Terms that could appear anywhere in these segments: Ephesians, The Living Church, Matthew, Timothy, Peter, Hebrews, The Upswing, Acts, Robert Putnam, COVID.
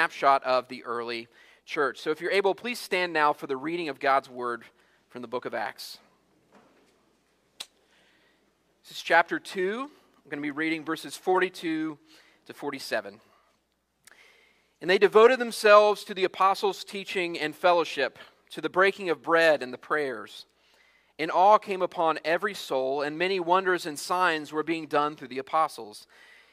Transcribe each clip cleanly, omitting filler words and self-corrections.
snapshot of the early church. So if you're able, please stand now for the reading of God's word from the book of Acts. This is chapter 2. I'm going to be reading verses 42 to 47. And they devoted themselves to the apostles' teaching and fellowship, to the breaking of bread and the prayers. And awe came upon every soul, and many wonders and signs were being done through the apostles.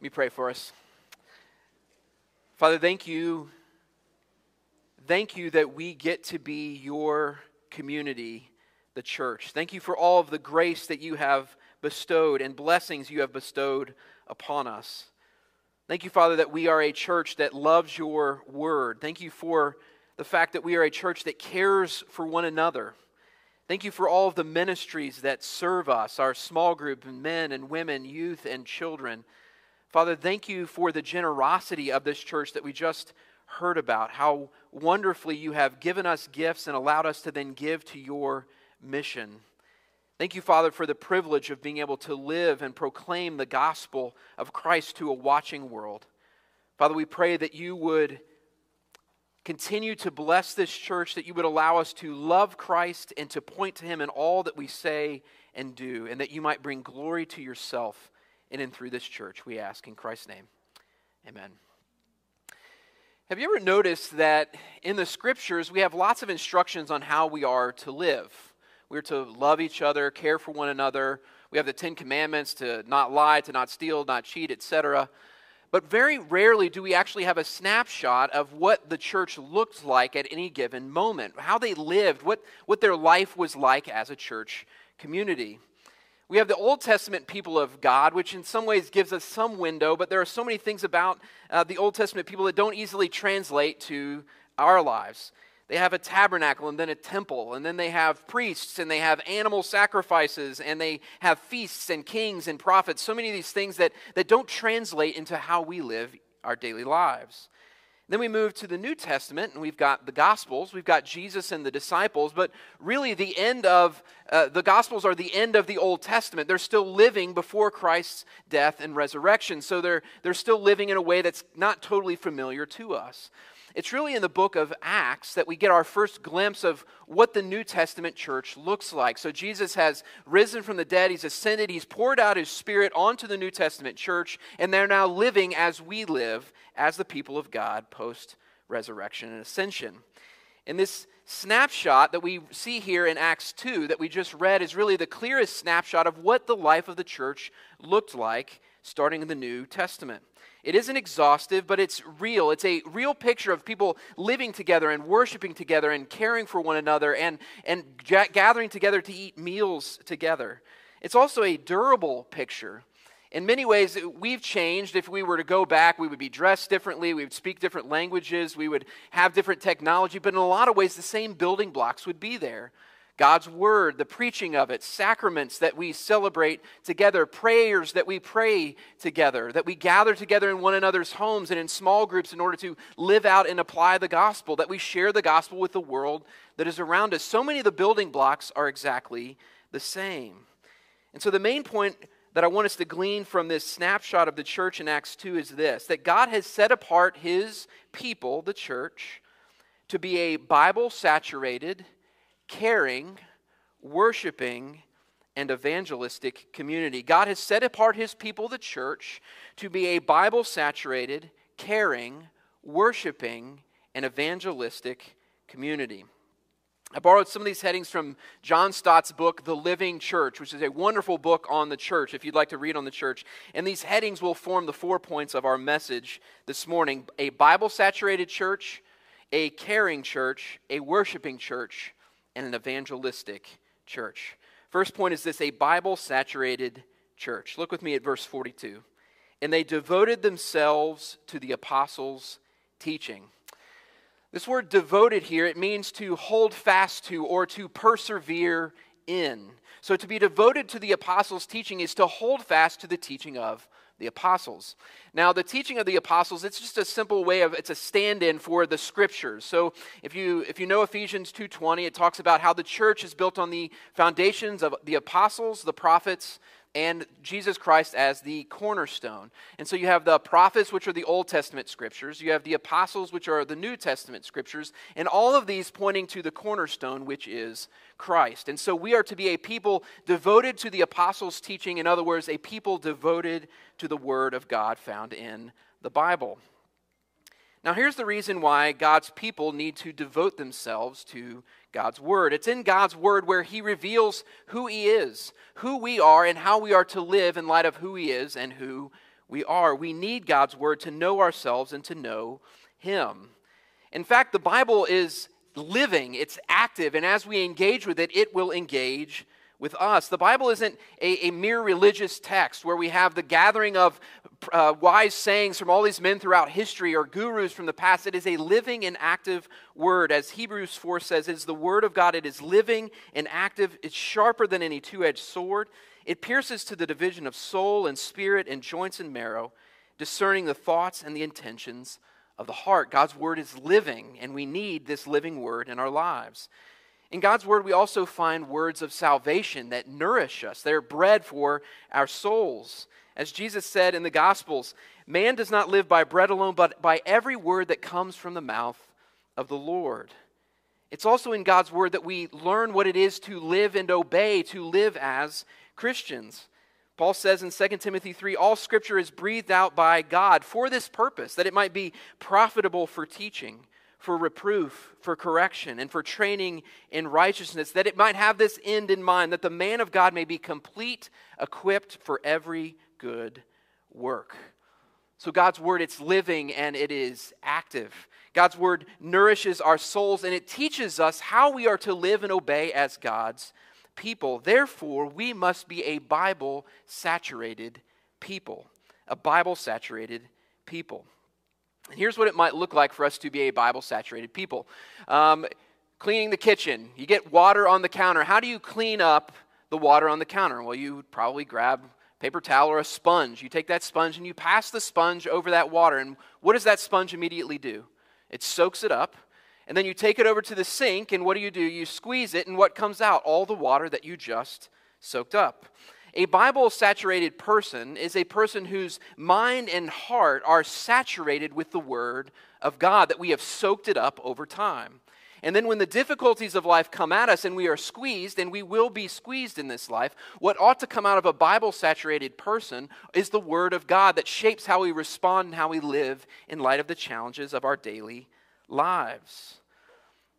Let me pray for us. Father, thank you. Thank you that we get to be your community, the church. Thank you for all of the grace that you have bestowed and blessings you have bestowed upon us. Thank you, Father, that we are a church that loves your word. Thank you for the fact that we are a church that cares for one another. Thank you for all of the ministries that serve us, our small group, men and women, youth and children. Father, thank you for the generosity of this church that we just heard about, how wonderfully you have given us gifts and allowed us to then give to your mission. Thank you, Father, for the privilege of being able to live and proclaim the gospel of Christ to a watching world. Father, we pray that you would continue to bless this church, that you would allow us to love Christ and to point to him in all that we say and do, and that you might bring glory to yourself in and through this church, we ask in Christ's name. Amen. Have you ever noticed that in the scriptures we have lots of instructions on how we are to live? We're to love each other, care for one another. We have the Ten Commandments to not lie, to not steal, not cheat, etc. But very rarely do we actually have a snapshot of what the church looked like at any given moment, how they lived, what their life was like as a church community. We have the Old Testament people of God, which in some ways gives us some window, but there are so many things about the Old Testament people that don't easily translate to our lives. They have a tabernacle and then a temple, and then they have priests, and they have animal sacrifices, and they have feasts and kings and prophets, so many of these things that don't translate into how we live our daily lives. Then we move to the New Testament, and we've got the Gospels. We've got Jesus and the disciples, but really the end of the Gospels are the end of the Old Testament. They're still living before Christ's death and resurrection, so they're still living in a way that's not totally familiar to us. It's really in the book of Acts that we get our first glimpse of what the New Testament church looks like. So Jesus has risen from the dead, he's ascended, he's poured out his Spirit onto the New Testament church, and they're now living as we live as the people of God post-resurrection and ascension. And this snapshot that we see here in Acts 2 that we just read is really the clearest snapshot of what the life of the church looked like starting in the New Testament. It isn't exhaustive, but it's real. It's a real picture of people living together and worshiping together and caring for one another and gathering together to eat meals together. It's also a durable picture. In many ways, we've changed. If we were to go back, we would be dressed differently. We would speak different languages. We would have different technology. But in a lot of ways, the same building blocks would be there. God's word, the preaching of it, sacraments that we celebrate together, prayers that we pray together, that we gather together in one another's homes and in small groups in order to live out and apply the gospel, that we share the gospel with the world that is around us. So many of the building blocks are exactly the same. And so the main point that I want us to glean from this snapshot of the church in Acts 2 is this, that God has set apart his people, the church, to be a Bible-saturated, caring, worshiping, and evangelistic community. God has set apart his people, the church, to be a Bible-saturated, caring, worshiping, and evangelistic community. I borrowed some of these headings from John Stott's book, The Living Church, which is a wonderful book on the church, if you'd like to read on the church. And these headings will form the 4 points of our message this morning. A Bible-saturated church, a caring church, a worshiping church, and an evangelistic church. First point is this, a Bible-saturated church. Look with me at verse 42. And they devoted themselves to the apostles' teaching. This word devoted here, it means to hold fast to or to persevere in. So to be devoted to the apostles' teaching is to hold fast to the teaching of the apostles. Now, the teaching of the apostles, it's just a simple way of, it's a stand-in for the scriptures. So if you know Ephesians 2:20, it talks about how the church is built on the foundations of the apostles, the prophets, and Jesus Christ as the cornerstone. And so you have the prophets, which are the Old Testament scriptures. You have the apostles, which are the New Testament scriptures. And all of these pointing to the cornerstone, which is Christ. And so we are to be a people devoted to the apostles' teaching. In other words, a people devoted to the Word of God found in the Bible. Now here's the reason why God's people need to devote themselves to God's Word. It's in God's Word where He reveals who He is, who we are, and how we are to live in light of who He is and who we are. We need God's Word to know ourselves and to know Him. In fact, the Bible is living, it's active, and as we engage with it, it will engage with us. The Bible isn't a mere religious text where we have the gathering of wise sayings from all these men throughout history or gurus from the past. It is a living and active word. As Hebrews 4 says, it is the word of God. It is living and active. It's sharper than any two-edged sword. It pierces to the division of soul and spirit and joints and marrow, discerning the thoughts and the intentions of the heart. God's word is living, and we need this living word in our lives. In God's word, we also find words of salvation that nourish us. They're bread for our souls. As Jesus said in the Gospels, man does not live by bread alone, but by every word that comes from the mouth of the Lord. It's also in God's word that we learn what it is to live and obey, to live as Christians. Paul says in 2 Timothy 3, all scripture is breathed out by God for this purpose, that it might be profitable for teaching, for reproof, for correction, and for training in righteousness, that it might have this end in mind, that the man of God may be complete, equipped for every good work. So God's word, it's living and it is active. God's word nourishes our souls, and it teaches us how we are to live and obey as God's people. Therefore, we must be a Bible-saturated people. A Bible-saturated people. And here's what it might look like for us to be a Bible-saturated people. Cleaning the kitchen. You get water on the counter. How do you clean up the water on the counter? Well, you would probably grab a paper towel or a sponge. You take that sponge and you pass the sponge over that water. And what does that sponge immediately do? It soaks it up. And then you take it over to the sink, and what do? You squeeze it, and what comes out? All the water that you just soaked up. A Bible-saturated person is a person whose mind and heart are saturated with the Word of God, that we have soaked it up over time. And then when the difficulties of life come at us and we are squeezed, and we will be squeezed in this life, what ought to come out of a Bible-saturated person is the Word of God that shapes how we respond and how we live in light of the challenges of our daily lives.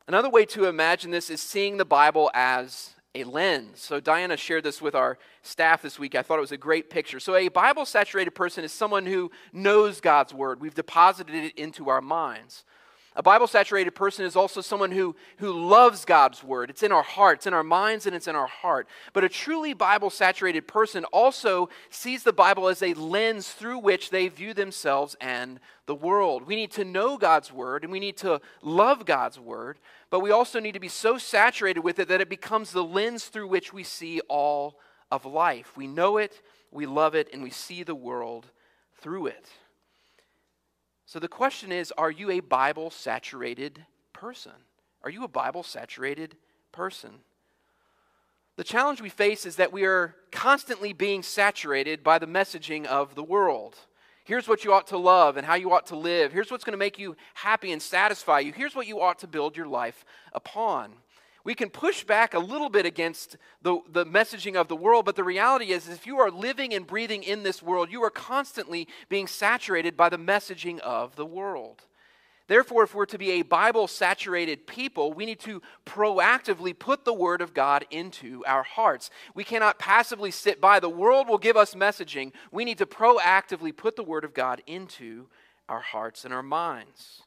Another way to imagine this is seeing the Bible as a lens. So Diana shared this with our staff this week. I thought it was a great picture. So a Bible-saturated person is someone who knows God's word. We've deposited it into our minds. A Bible-saturated person is also someone who loves God's word. It's in our hearts, in our minds, and it's in our heart. But a truly Bible-saturated person also sees the Bible as a lens through which they view themselves and the world. We need to know God's word, and we need to love God's word, but we also need to be so saturated with it that it becomes the lens through which we see all of life. We know it, we love it, and we see the world through it. So the question is, are you a Bible-saturated person? Are you a Bible-saturated person? The challenge we face is that we are constantly being saturated by the messaging of the world. Here's what you ought to love and how you ought to live. Here's what's going to make you happy and satisfy you. Here's what you ought to build your life upon. We can push back a little bit against the messaging of the world, but the reality is if you are living and breathing in this world, you are constantly being saturated by the messaging of the world. Therefore, if we're to be a Bible-saturated people, we need to proactively put the Word of God into our hearts. We cannot passively sit by. The world will give us messaging. We need to proactively put the Word of God into our hearts and our minds.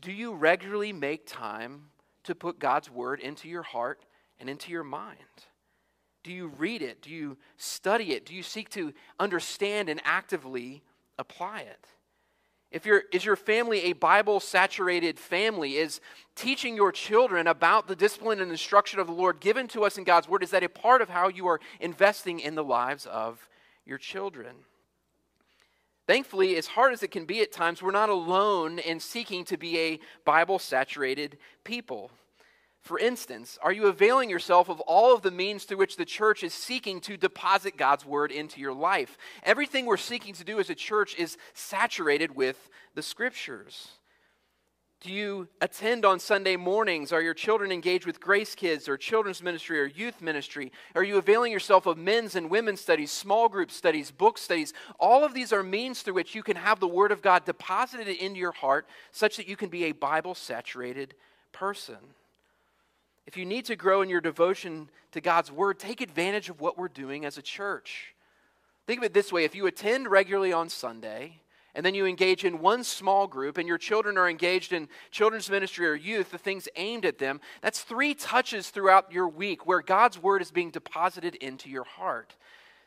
Do you regularly make time to put God's Word into your heart and into your mind? Do you read it? Do you study it? Do you seek to understand and actively apply it? Is your family a Bible-saturated family? Is teaching your children about the discipline and instruction of the Lord given to us in God's Word, is that a part of how you are investing in the lives of your children? Thankfully, as hard as it can be at times, we're not alone in seeking to be a Bible-saturated people. For instance, are you availing yourself of all of the means through which the church is seeking to deposit God's word into your life? Everything we're seeking to do as a church is saturated with the scriptures. Do you attend on Sunday mornings? Are your children engaged with Grace Kids or children's ministry or youth ministry? Are you availing yourself of men's and women's studies, small group studies, book studies? All of these are means through which you can have the word of God deposited into your heart such that you can be a Bible-saturated person. If you need to grow in your devotion to God's word, take advantage of what we're doing as a church. Think of it this way. If you attend regularly on Sunday, and then you engage in one small group, and your children are engaged in children's ministry or youth, the things aimed at them, that's 3 touches throughout your week where God's word is being deposited into your heart.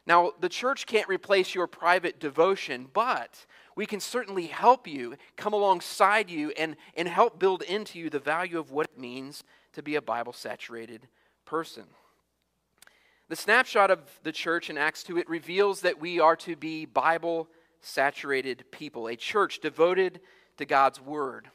Now, the church can't replace your private devotion, but we can certainly help you, come alongside you, and help build into you the value of what it means to be a Bible-saturated person. The snapshot of the church in Acts 2, it reveals that we are to be Bible-saturated people, a church devoted to God's word.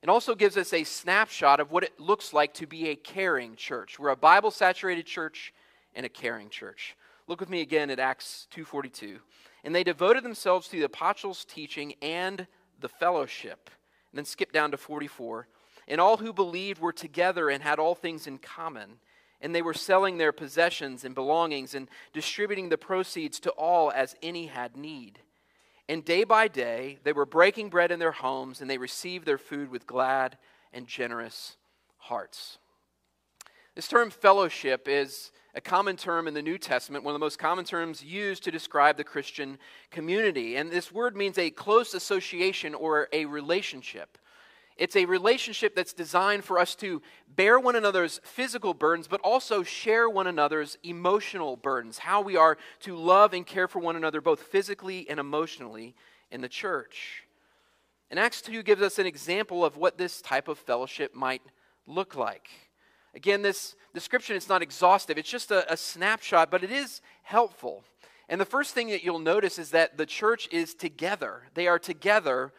It also gives us a snapshot of what it looks like to be a caring church. We're a Bible-saturated church and a caring church. Look with me again at Acts 2:42. And they devoted themselves to the apostles' teaching and the fellowship. And then skip down to 44. And all who believed were together and had all things in common. And they were selling their possessions and belongings and distributing the proceeds to all as any had need. And day by day they were breaking bread in their homes, and they received their food with glad and generous hearts. This term fellowship is a common term in the New Testament, one of the most common terms used to describe the Christian community. And this word means a close association or a relationship. It's a relationship that's designed for us to bear one another's physical burdens, but also share one another's emotional burdens, how we are to love and care for one another both physically and emotionally in the church. And Acts 2 gives us an example of what this type of fellowship might look like. Again, this description is not exhaustive. It's just a snapshot, but it is helpful. And the first thing that you'll notice is that the church is together. They are together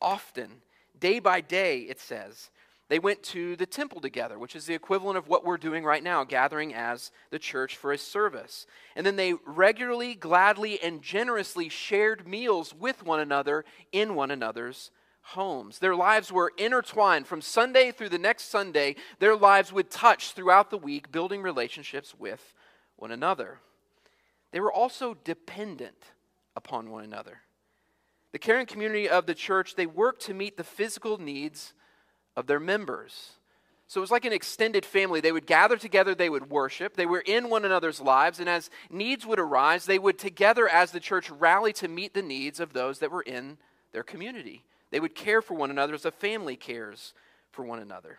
often. Day by day, it says, they went to the temple together, which is the equivalent of what we're doing right now, gathering as the church for a service. And then they regularly, gladly, and generously shared meals with one another in one another's homes. Their lives were intertwined from Sunday through the next Sunday. Their lives would touch throughout the week, building relationships with one another. They were also dependent upon one another. The caring community of the church, they work to meet the physical needs of their members. So it was like an extended family. They would gather together, they would worship, they were in one another's lives, and as needs would arise, they would together as the church rally to meet the needs of those that were in their community. They would care for one another as a family cares for one another.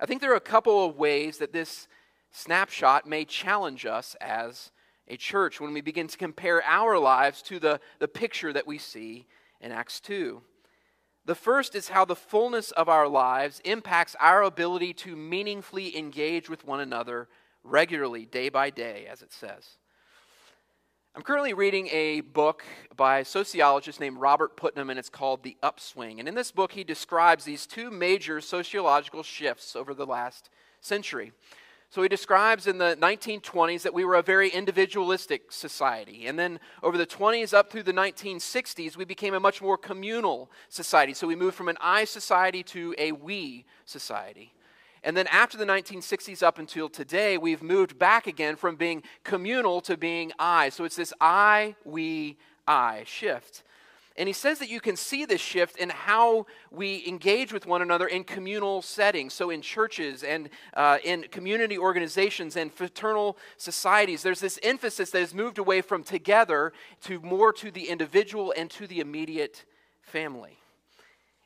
I think there are a couple of ways that this snapshot may challenge us as a church, when we begin to compare our lives to the picture that we see in Acts 2. The first is how the fullness of our lives impacts our ability to meaningfully engage with one another regularly, day by day, as it says. I'm currently reading a book by a sociologist named Robert Putnam, and it's called The Upswing. And in this book, he describes these 2 major sociological shifts over the last century. So he describes in the 1920s that we were a very individualistic society. And then over the 20s up through the 1960s, we became a much more communal society. So we moved from an I society to a we society. And then after the 1960s up until today, we've moved back again from being communal to being I. So it's this I, we, I shift. And he says that you can see this shift in how we engage with one another in communal settings. So in churches and in community organizations and fraternal societies, there's this emphasis that has moved away from together to more to the individual and to the immediate family.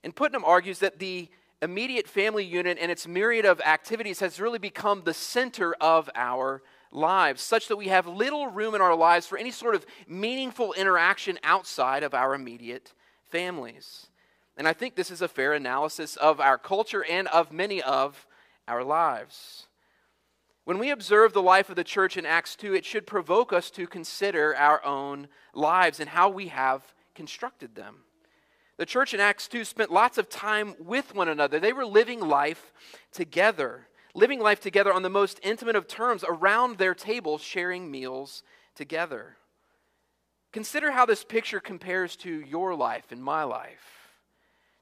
And Putnam argues that the immediate family unit and its myriad of activities has really become the center of our lives, such that we have little room in our lives for any sort of meaningful interaction outside of our immediate families. And I think this is a fair analysis of our culture and of many of our lives. When we observe the life of the church in Acts 2, it should provoke us to consider our own lives and how we have constructed them. The church in Acts 2 spent lots of time with one another. They were living life together on the most intimate of terms, around their table, sharing meals together. Consider how this picture compares to your life and my life.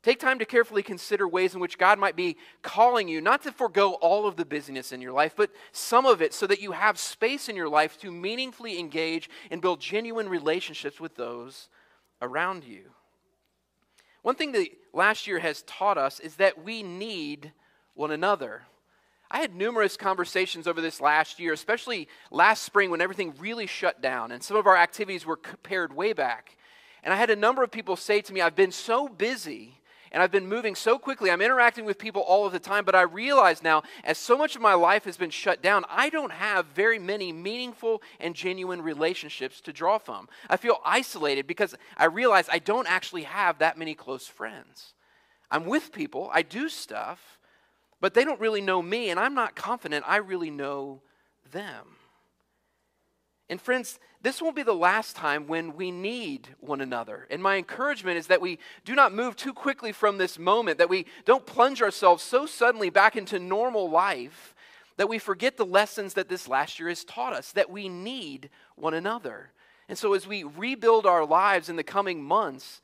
Take time to carefully consider ways in which God might be calling you, not to forego all of the busyness in your life, but some of it, so that you have space in your life to meaningfully engage and build genuine relationships with those around you. One thing that last year has taught us is that we need one another. I had numerous conversations over this last year, especially last spring when everything really shut down and some of our activities were pared way back. And I had a number of people say to me, I've been so busy and I've been moving so quickly. I'm interacting with people all of the time, but I realize now, as so much of my life has been shut down, I don't have very many meaningful and genuine relationships to draw from. I feel isolated because I realize I don't actually have that many close friends. I'm with people, I do stuff, but they don't really know me, and I'm not confident I really know them. And friends, this won't be the last time when we need one another. And my encouragement is that we do not move too quickly from this moment, that we don't plunge ourselves so suddenly back into normal life that we forget the lessons that this last year has taught us, that we need one another. And so as we rebuild our lives in the coming months,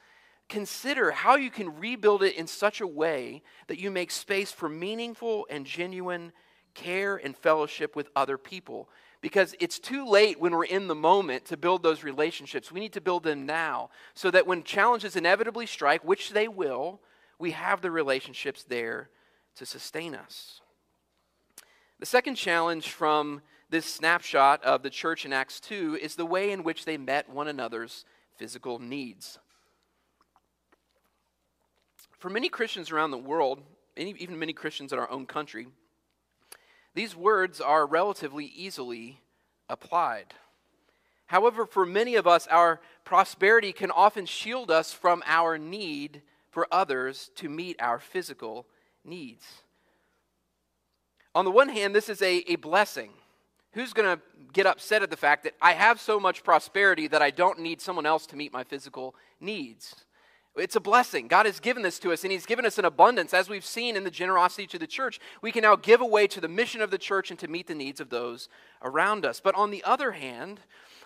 consider how you can rebuild it in such a way that you make space for meaningful and genuine care and fellowship with other people. Because it's too late when we're in the moment to build those relationships. We need to build them now so that when challenges inevitably strike, which they will, we have the relationships there to sustain us. The second challenge from this snapshot of the church in Acts 2 is the way in which they met one another's physical needs. For many Christians around the world, even many Christians in our own country, these words are relatively easily applied. However, for many of us, our prosperity can often shield us from our need for others to meet our physical needs. On the one hand, this is a blessing. Who's going to get upset at the fact that I have so much prosperity that I don't need someone else to meet my physical needs? It's a blessing. God has given this to us, and he's given us an abundance. As we've seen in the generosity to the church, we can now give away to the mission of the church and to meet the needs of those around us. But on the other hand,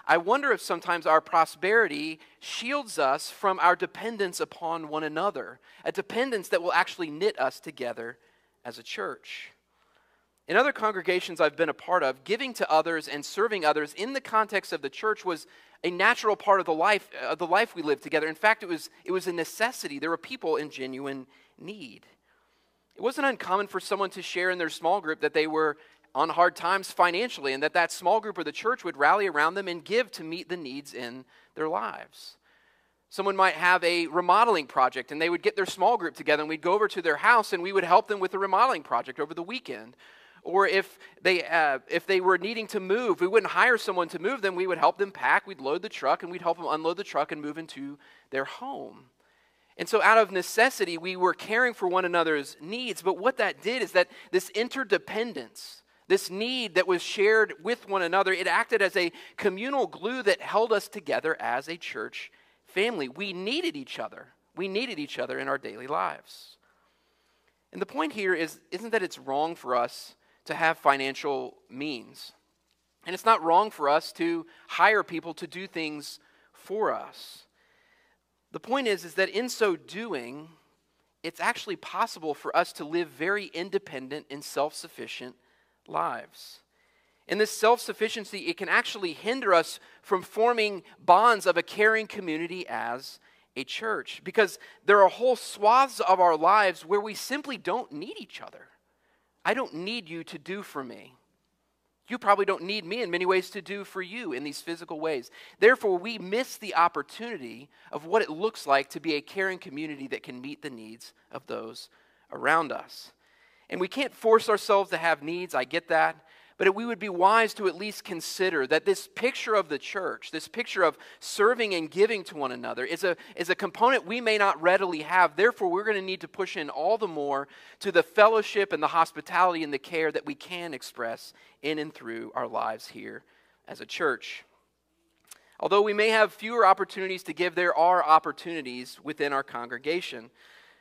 I wonder if sometimes our prosperity shields us from our dependence upon one another, a dependence that will actually knit us together as a church. In other congregations I've been a part of, giving to others and serving others in the context of the church was a natural part of the life we lived together. In fact, it was a necessity. There were people in genuine need. It wasn't uncommon for someone to share in their small group that they were on hard times financially, and that small group or the church would rally around them and give to meet the needs in their lives. Someone might have a remodeling project, and they would get their small group together, and we'd go over to their house, and we would help them with the remodeling project over the weekend. Or if they were needing to move, we wouldn't hire someone to move them. We would help them pack. We'd load the truck, and we'd help them unload the truck and move into their home. And so out of necessity, we were caring for one another's needs. But what that did is that this interdependence, this need that was shared with one another, it acted as a communal glue that held us together as a church family. We needed each other. We needed each other in our daily lives. And the point here isn't that it's wrong for us to have financial means. And it's not wrong for us to hire people to do things for us. The point is that in so doing, it's actually possible for us to live very independent and self-sufficient lives. And this self-sufficiency, it can actually hinder us from forming bonds of a caring community as a church, because there are whole swaths of our lives where we simply don't need each other. I don't need you to do for me. You probably don't need me in many ways to do for you in these physical ways. Therefore, we miss the opportunity of what it looks like to be a caring community that can meet the needs of those around us. And we can't force ourselves to have needs, I get that, But we would be wise to at least consider that this picture of the church, this picture of serving and giving to one another, is a component we may not readily have. Therefore, we're going to need to push in all the more to the fellowship and the hospitality and the care that we can express in and through our lives here as a church. Although we may have fewer opportunities to give, there are opportunities within our congregation.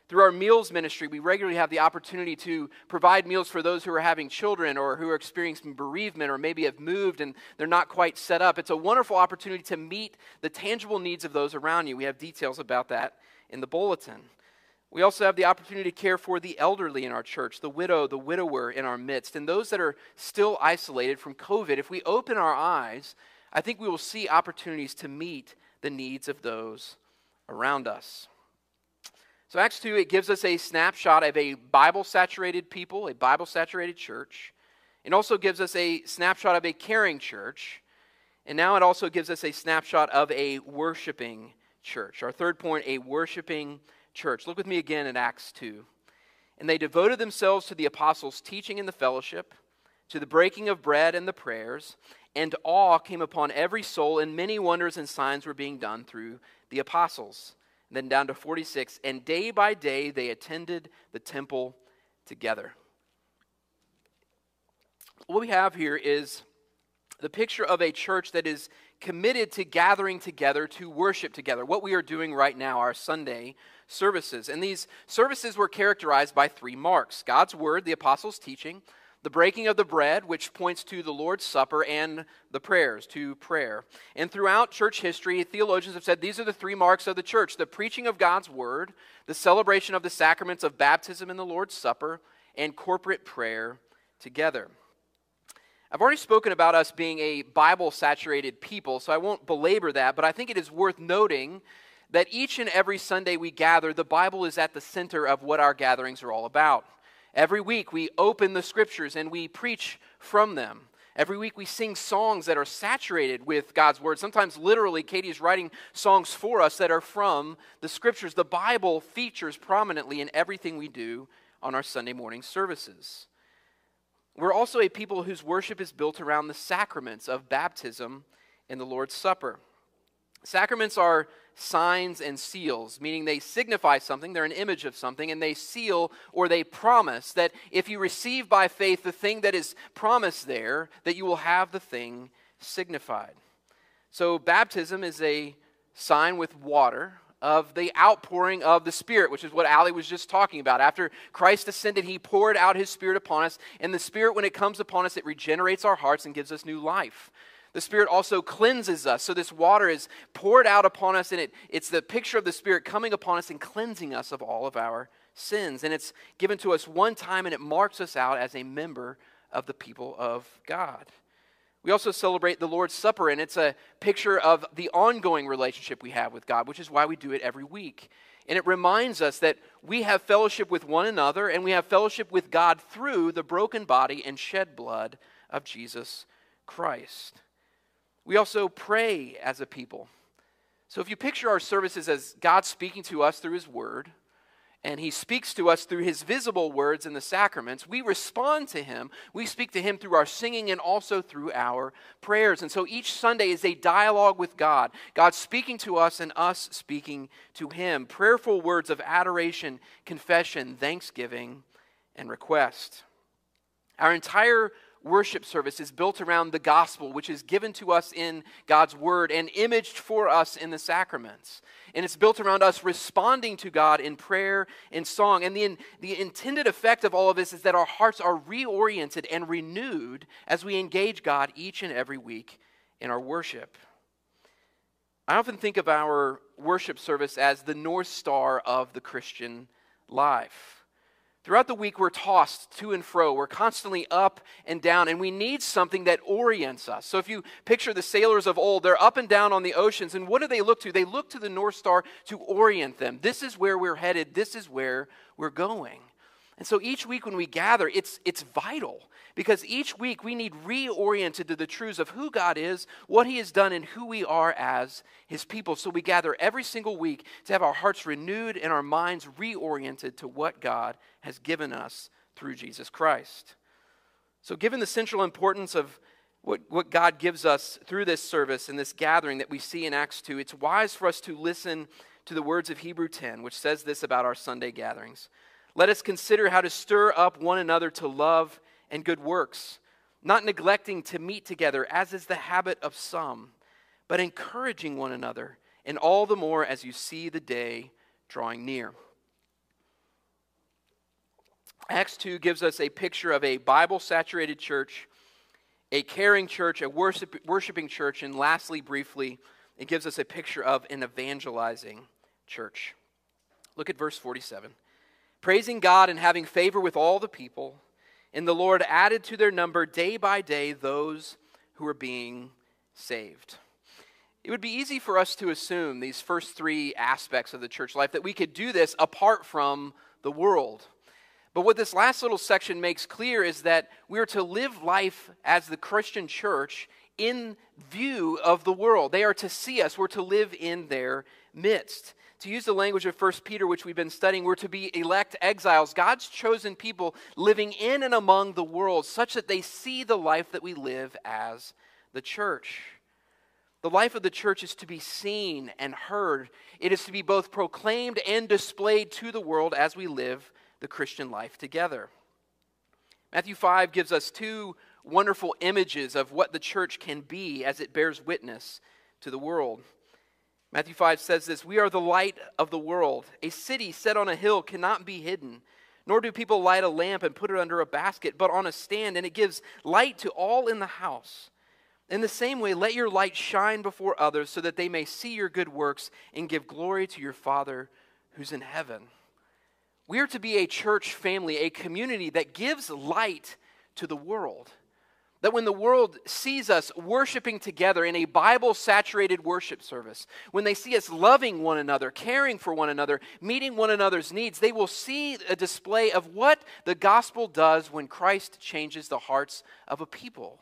Through our meals ministry, we regularly have the opportunity to provide meals for those who are having children or who are experiencing bereavement or maybe have moved and they're not quite set up. It's a wonderful opportunity to meet the tangible needs of those around you. We have details about that in the bulletin. We also have the opportunity to care for the elderly in our church, the widow, the widower in our midst, and those that are still isolated from COVID. If we open our eyes, I think we will see opportunities to meet the needs of those around us. So Acts 2, it gives us a snapshot of a Bible-saturated people, a Bible-saturated church. It also gives us a snapshot of a caring church. And now it also gives us a snapshot of a worshiping church. Our third point, a worshiping church. Look with me again at Acts 2. And they devoted themselves to the apostles' teaching and the fellowship, to the breaking of bread and the prayers, and awe came upon every soul, and many wonders and signs were being done through the apostles. Then down to 46, and day by day they attended the temple together. What we have here is the picture of a church that is committed to gathering together to worship together, what we are doing right now, our Sunday services. And these services were characterized by three marks: God's word, the apostles' teaching, the breaking of the bread, which points to the Lord's Supper, and the prayers, to prayer. And throughout church history, theologians have said these are the three marks of the church: the preaching of God's word, the celebration of the sacraments of baptism and the Lord's Supper, and corporate prayer together. I've already spoken about us being a Bible-saturated people, so I won't belabor that, but I think it is worth noting that each and every Sunday we gather, the Bible is at the center of what our gatherings are all about. Every week we open the scriptures and we preach from them. Every week we sing songs that are saturated with God's word. Sometimes literally Katie's writing songs for us that are from the scriptures. The Bible features prominently in everything we do on our Sunday morning services. We're also a people whose worship is built around the sacraments of baptism and the Lord's Supper. Sacraments are signs and seals, meaning they signify something, they're an image of something, and they seal or they promise that if you receive by faith the thing that is promised there, that you will have the thing signified. So baptism is a sign with water of the outpouring of the Spirit, which is what Allie was just talking about. After Christ ascended, he poured out his Spirit upon us, and the Spirit, when it comes upon us, it regenerates our hearts and gives us new life. The Spirit also cleanses us. So this water is poured out upon us, and it's the picture of the Spirit coming upon us and cleansing us of all of our sins. And it's given to us one time, and it marks us out as a member of the people of God. We also celebrate the Lord's Supper, and it's a picture of the ongoing relationship we have with God, which is why we do it every week. And it reminds us that we have fellowship with one another, and we have fellowship with God through the broken body and shed blood of Jesus Christ. We also pray as a people. So if you picture our services as God speaking to us through his word, and he speaks to us through his visible words in the sacraments, we respond to him. We speak to him through our singing and also through our prayers. And so each Sunday is a dialogue with God. God speaking to us and us speaking to him. Prayerful words of adoration, confession, thanksgiving, and request. Our entire worship service is built around the gospel, which is given to us in God's word and imaged for us in the sacraments. And it's built around us responding to God in prayer and song. And the intended effect of all of this is that our hearts are reoriented and renewed as we engage God each and every week in our worship. I often think of our worship service as the North Star of the Christian life. Throughout the week, we're tossed to and fro. We're constantly up and down, and we need something that orients us. So if you picture the sailors of old, they're up and down on the oceans, and what do they look to? They look to the North Star to orient them. This is where we're headed. This is where we're going. And so each week when we gather, it's vital, because each week we need reoriented to the truths of who God is, what he has done, and who we are as his people. So we gather every single week to have our hearts renewed and our minds reoriented to what God has given us through Jesus Christ. So given the central importance of what God gives us through this service and this gathering that we see in Acts 2, it's wise for us to listen to the words of Hebrews 10, which says this about our Sunday gatherings. Let us consider how to stir up one another to love and good works, not neglecting to meet together, as is the habit of some, but encouraging one another, and all the more as you see the day drawing near. Acts 2 gives us a picture of a Bible-saturated church, a caring church, a worshiping church, and lastly, briefly, it gives us a picture of an evangelizing church. Look at verse 47. Praising God and having favor with all the people, and the Lord added to their number day by day those who were being saved. It would be easy for us to assume these first three aspects of the church life, that we could do this apart from the world. But what this last little section makes clear is that we are to live life as the Christian church in view of the world. They are to see us. We're to live in their midst. To use the language of 1 Peter, which we've been studying, we're to be elect exiles, God's chosen people living in and among the world, such that they see the life that we live as the church. The life of the church is to be seen and heard. It is to be both proclaimed and displayed to the world as we live the Christian life together. Matthew 5 gives us two wonderful images of what the church can be as it bears witness to the world. Matthew 5 says this, "We are the light of the world. A city set on a hill cannot be hidden, nor do people light a lamp and put it under a basket, but on a stand, and it gives light to all in the house. In the same way, let your light shine before others so that they may see your good works and give glory to your Father who's in heaven." We are to be a church family, a community that gives light to the world. That when the world sees us worshiping together in a Bible-saturated worship service, when they see us loving one another, caring for one another, meeting one another's needs, they will see a display of what the gospel does when Christ changes the hearts of a people.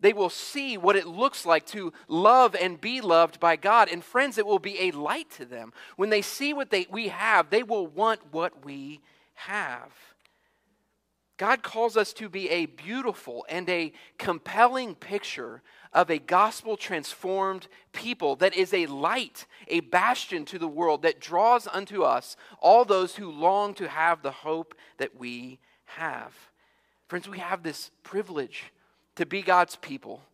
They will see what it looks like to love and be loved by God. And friends, it will be a light to them. When they see what we have, they will want what we have. God calls us to be a beautiful and a compelling picture of a gospel-transformed people that is a light, a bastion to the world that draws unto us all those who long to have the hope that we have. Friends, we have this privilege to be God's people,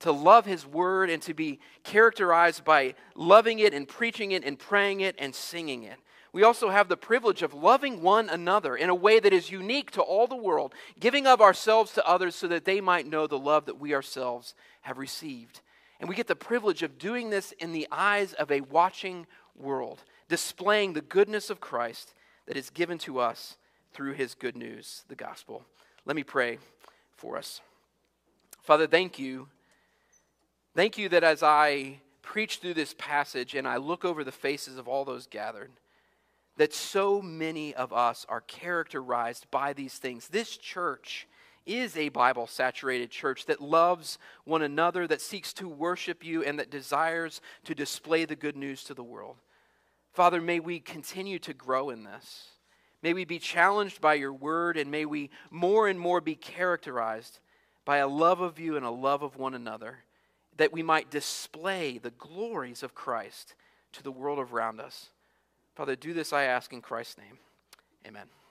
to love His Word, and to be characterized by loving it and preaching it and praying it and singing it. We also have the privilege of loving one another in a way that is unique to all the world, giving of ourselves to others so that they might know the love that we ourselves have received. And we get the privilege of doing this in the eyes of a watching world, displaying the goodness of Christ that is given to us through His good news, the gospel. Let me pray for us. Father, thank you. Thank you that as I preach through this passage and I look over the faces of all those gathered, that so many of us are characterized by these things. This church is a Bible-saturated church that loves one another, that seeks to worship you, and that desires to display the good news to the world. Father, may we continue to grow in this. May we be challenged by your word, and may we more and more be characterized by a love of you and a love of one another, that we might display the glories of Christ to the world around us. Father, do this, I ask in Christ's name. Amen.